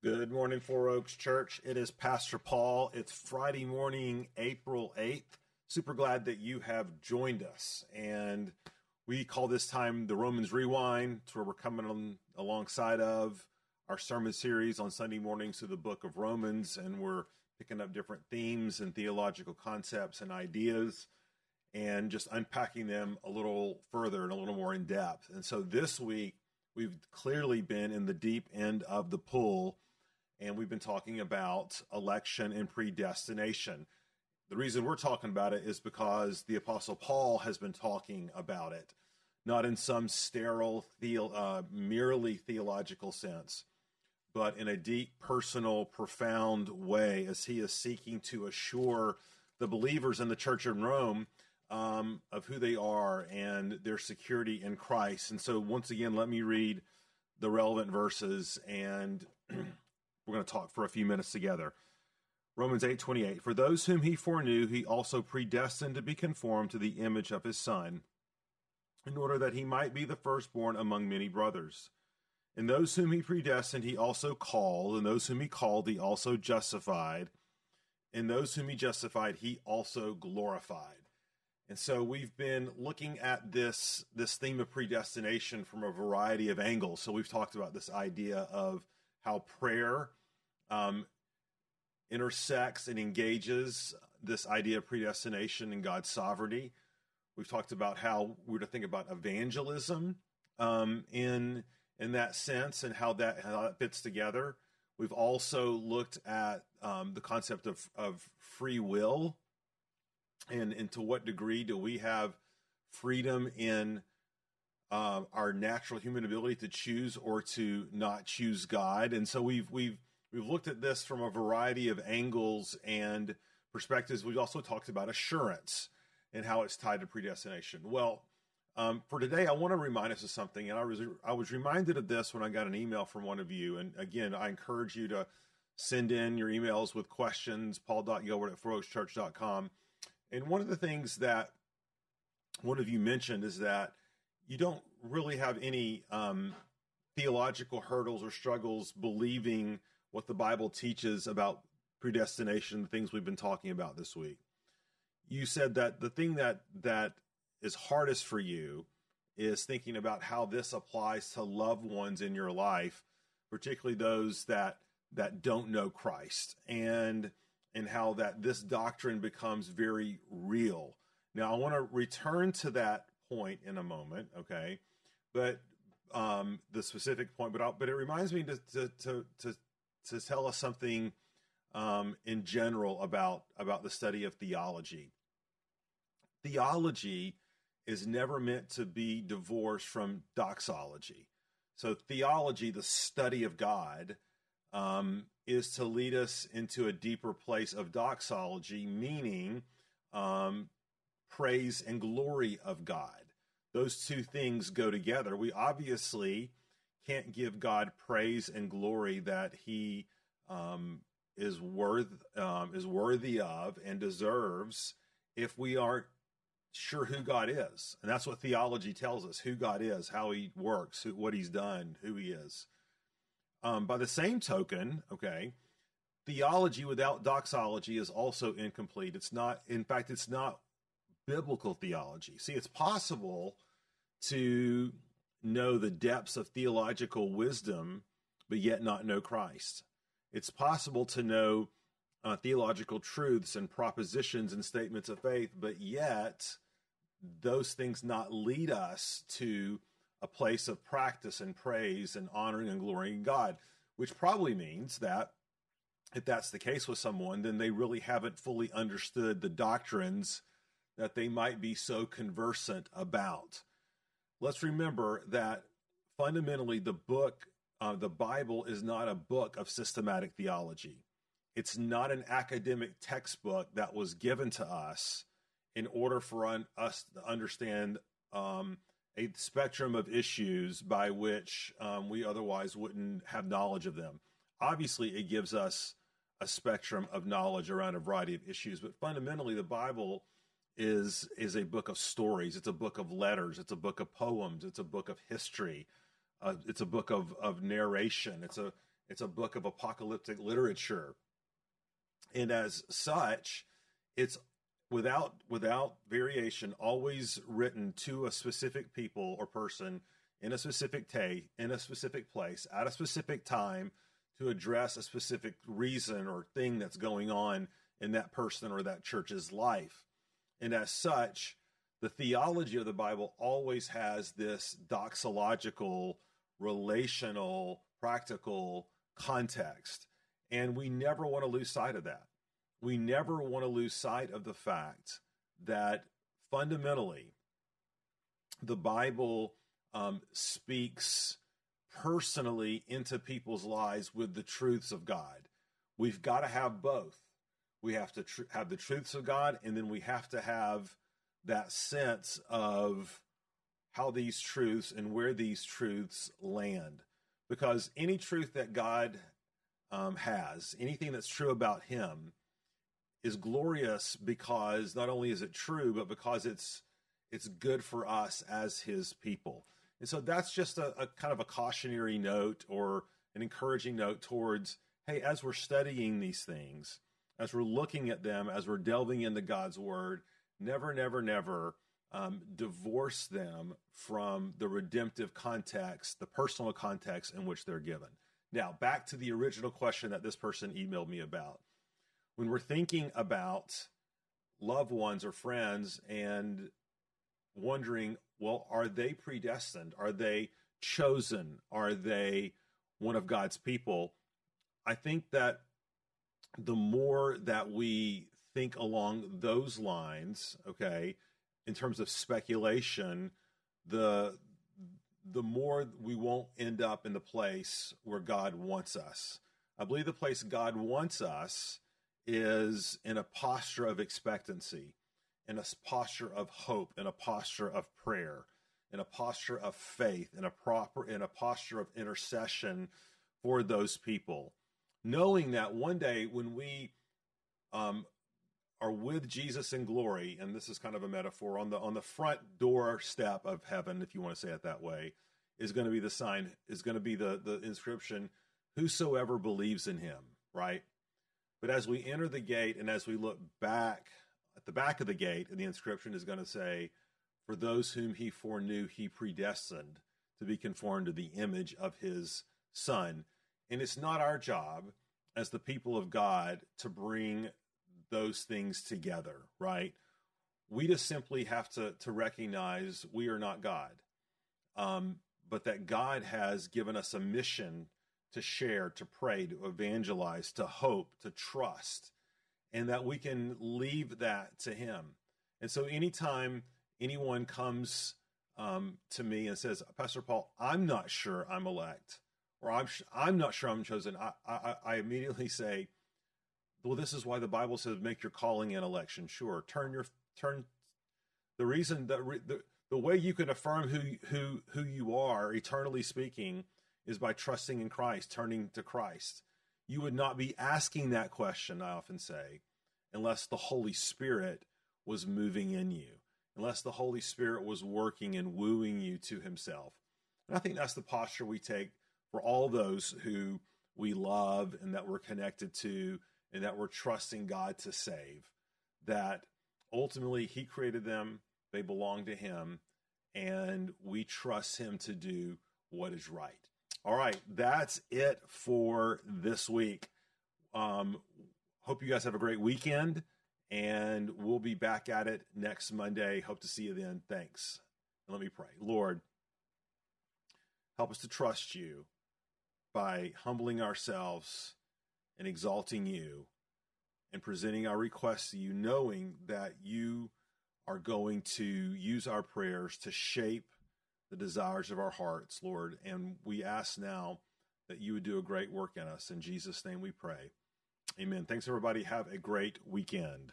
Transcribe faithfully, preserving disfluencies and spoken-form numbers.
Good morning, Four Oaks Church. It is Pastor Paul. It's Friday morning, April eighth. Super glad that you have joined us. And we call this time the Romans Rewind. It's where we're coming on alongside of our sermon series on Sunday mornings through the Book of Romans. And we're picking up different themes and theological concepts and ideas and just unpacking them a little further and a little more in depth. And so this week, we've clearly been in the deep end of the pool. And we've been talking about election and predestination. The reason we're talking about it is because the Apostle Paul has been talking about it, not in some sterile, theo- uh, merely theological sense, but in a deep, personal, profound way as he is seeking to assure the believers in the church in Rome um, of who they are and their security in Christ. And so once again, let me read the relevant verses and we're going to talk for a few minutes together. Romans eight twenty-eight, for those whom he foreknew, he also predestined to be conformed to the image of his Son, in order that he might be the firstborn among many brothers. And those whom he predestined, he also called, and those whom he called, he also justified, and those whom he justified, he also glorified. And so we've been looking at this, this theme of predestination from a variety of angles. So we've talked about this idea of how prayer um, intersects and engages this idea of predestination and God's sovereignty. We've talked about how we're to think about evangelism um, in in that sense and how that, how that fits together. We've also looked at um, the concept of, of free will and, and to what degree do we have freedom in Uh, our natural human ability to choose or to not choose God. And so we've we've we've looked at this from a variety of angles and perspectives. We've also talked about assurance and how it's tied to predestination. Well, um, for today, I want to remind us of something, and I was I was reminded of this when I got an email from one of you. And again, I encourage you to send in your emails with questions, paul dot yelbert at foro achurch dot com. And one of the things that one of you mentioned is that you don't really have any um, theological hurdles or struggles believing what the Bible teaches about predestination, the things we've been talking about this week. You said that the thing that that is hardest for you is thinking about how this applies to loved ones in your life, particularly those that that don't know Christ, and and how that this doctrine becomes very real. Now, I want to return to that point in a moment, okay, but um, the specific point, but I'll, but it reminds me to to to to, to tell us something um, in general about about the study of theology. Theology is never meant to be divorced from doxology. So theology, the study of God, um, is to lead us into a deeper place of doxology, meaning Um, praise and glory of God. Those two things go together. We obviously can't give God praise and glory that He um, is worth um, is worthy of and deserves if we aren't sure who God is. And that's what theology tells us: who God is, how He works, who, what He's done, who He is. Um, by the same token, okay, theology without doxology is also incomplete. It's not. In fact, it's not biblical theology. See, it's possible to know the depths of theological wisdom, but yet not know Christ. It's possible to know uh, theological truths and propositions and statements of faith, but yet those things not lead us to a place of practice and praise and honoring and glorying God, which probably means that if that's the case with someone, then they really haven't fully understood the doctrines that they might be so conversant about. Let's remember that fundamentally the book, uh, the Bible is not a book of systematic theology. It's not an academic textbook that was given to us in order for un- us to understand um, a spectrum of issues by which um, we otherwise wouldn't have knowledge of them. Obviously, it gives us a spectrum of knowledge around a variety of issues, but fundamentally the Bible is is a book of stories. It's a book of letters. It's a book of poems. It's a book of history. Uh, it's a book of, of narration. It's a It's a book of apocalyptic literature. And as such, it's without without variation always written to a specific people or person in a specific day, in a specific place, at a specific time, to address a specific reason or thing that's going on in that person or that church's life. And as such, the theology of the Bible always has this doxological, relational, practical context. And we never want to lose sight of that. We never want to lose sight of the fact that fundamentally, the Bible um, speaks personally into people's lives with the truths of God. We've got to have both. We have to tr- have the truths of God, and then we have to have that sense of how these truths and where these truths land. Because any truth that God um, has, anything that's true about him, is glorious because not only is it true, but because it's it's good for us as his people. And so that's just a, a kind of a cautionary note or an encouraging note towards, hey, as we're studying these things, as we're looking at them, as we're delving into God's word, never, never, never um, divorce them from the redemptive context, the personal context in which they're given. Now, back to the original question that this person emailed me about. When we're thinking about loved ones or friends and wondering, well, are they predestined? Are they chosen? Are they one of God's people? I think that the more that we think along those lines, okay, in terms of speculation, the the more we won't end up in the place where God wants us. I believe the place God wants us is in a posture of expectancy, in a posture of hope, in a posture of prayer, in a posture of faith, in a proper, in a posture of intercession for those people. Knowing that one day when we um, are with Jesus in glory, and this is kind of a metaphor, on the on the front doorstep of heaven, if you want to say it that way, is going to be the sign, is going to be the, the inscription, whosoever believes in him, right? But as we enter the gate and as we look back at the back of the gate, and the inscription is going to say, for those whom he foreknew, he predestined to be conformed to the image of his son. And it's not our job as the people of God to bring those things together, right? We just simply have to, to recognize we are not God, um, but that God has given us a mission to share, to pray, to evangelize, to hope, to trust, and that we can leave that to him. And so anytime anyone comes um, to me and says, Pastor Paul, I'm not sure I'm elect, or I'm I'm not sure I'm chosen, I, I, I immediately say, well, this is why the Bible says make your calling and election sure. Turn your turn. The reason that re, the the way you can affirm who who who you are, eternally speaking, is by trusting in Christ, turning to Christ. You would not be asking that question, I often say, unless the Holy Spirit was moving in you, unless the Holy Spirit was working and wooing you to himself. And I think that's the posture we take for all those who we love and that we're connected to and that we're trusting God to save, that ultimately he created them, they belong to him, and we trust him to do what is right. All right, that's it for this week. Um, hope you guys have a great weekend, and we'll be back at it next Monday. Hope to see you then. Thanks. And let me pray. Lord, help us to trust you by humbling ourselves and exalting you and presenting our requests to you, knowing that you are going to use our prayers to shape the desires of our hearts, Lord. And we ask now that you would do a great work in us. In Jesus' name we pray. Amen. Thanks, everybody. Have a great weekend.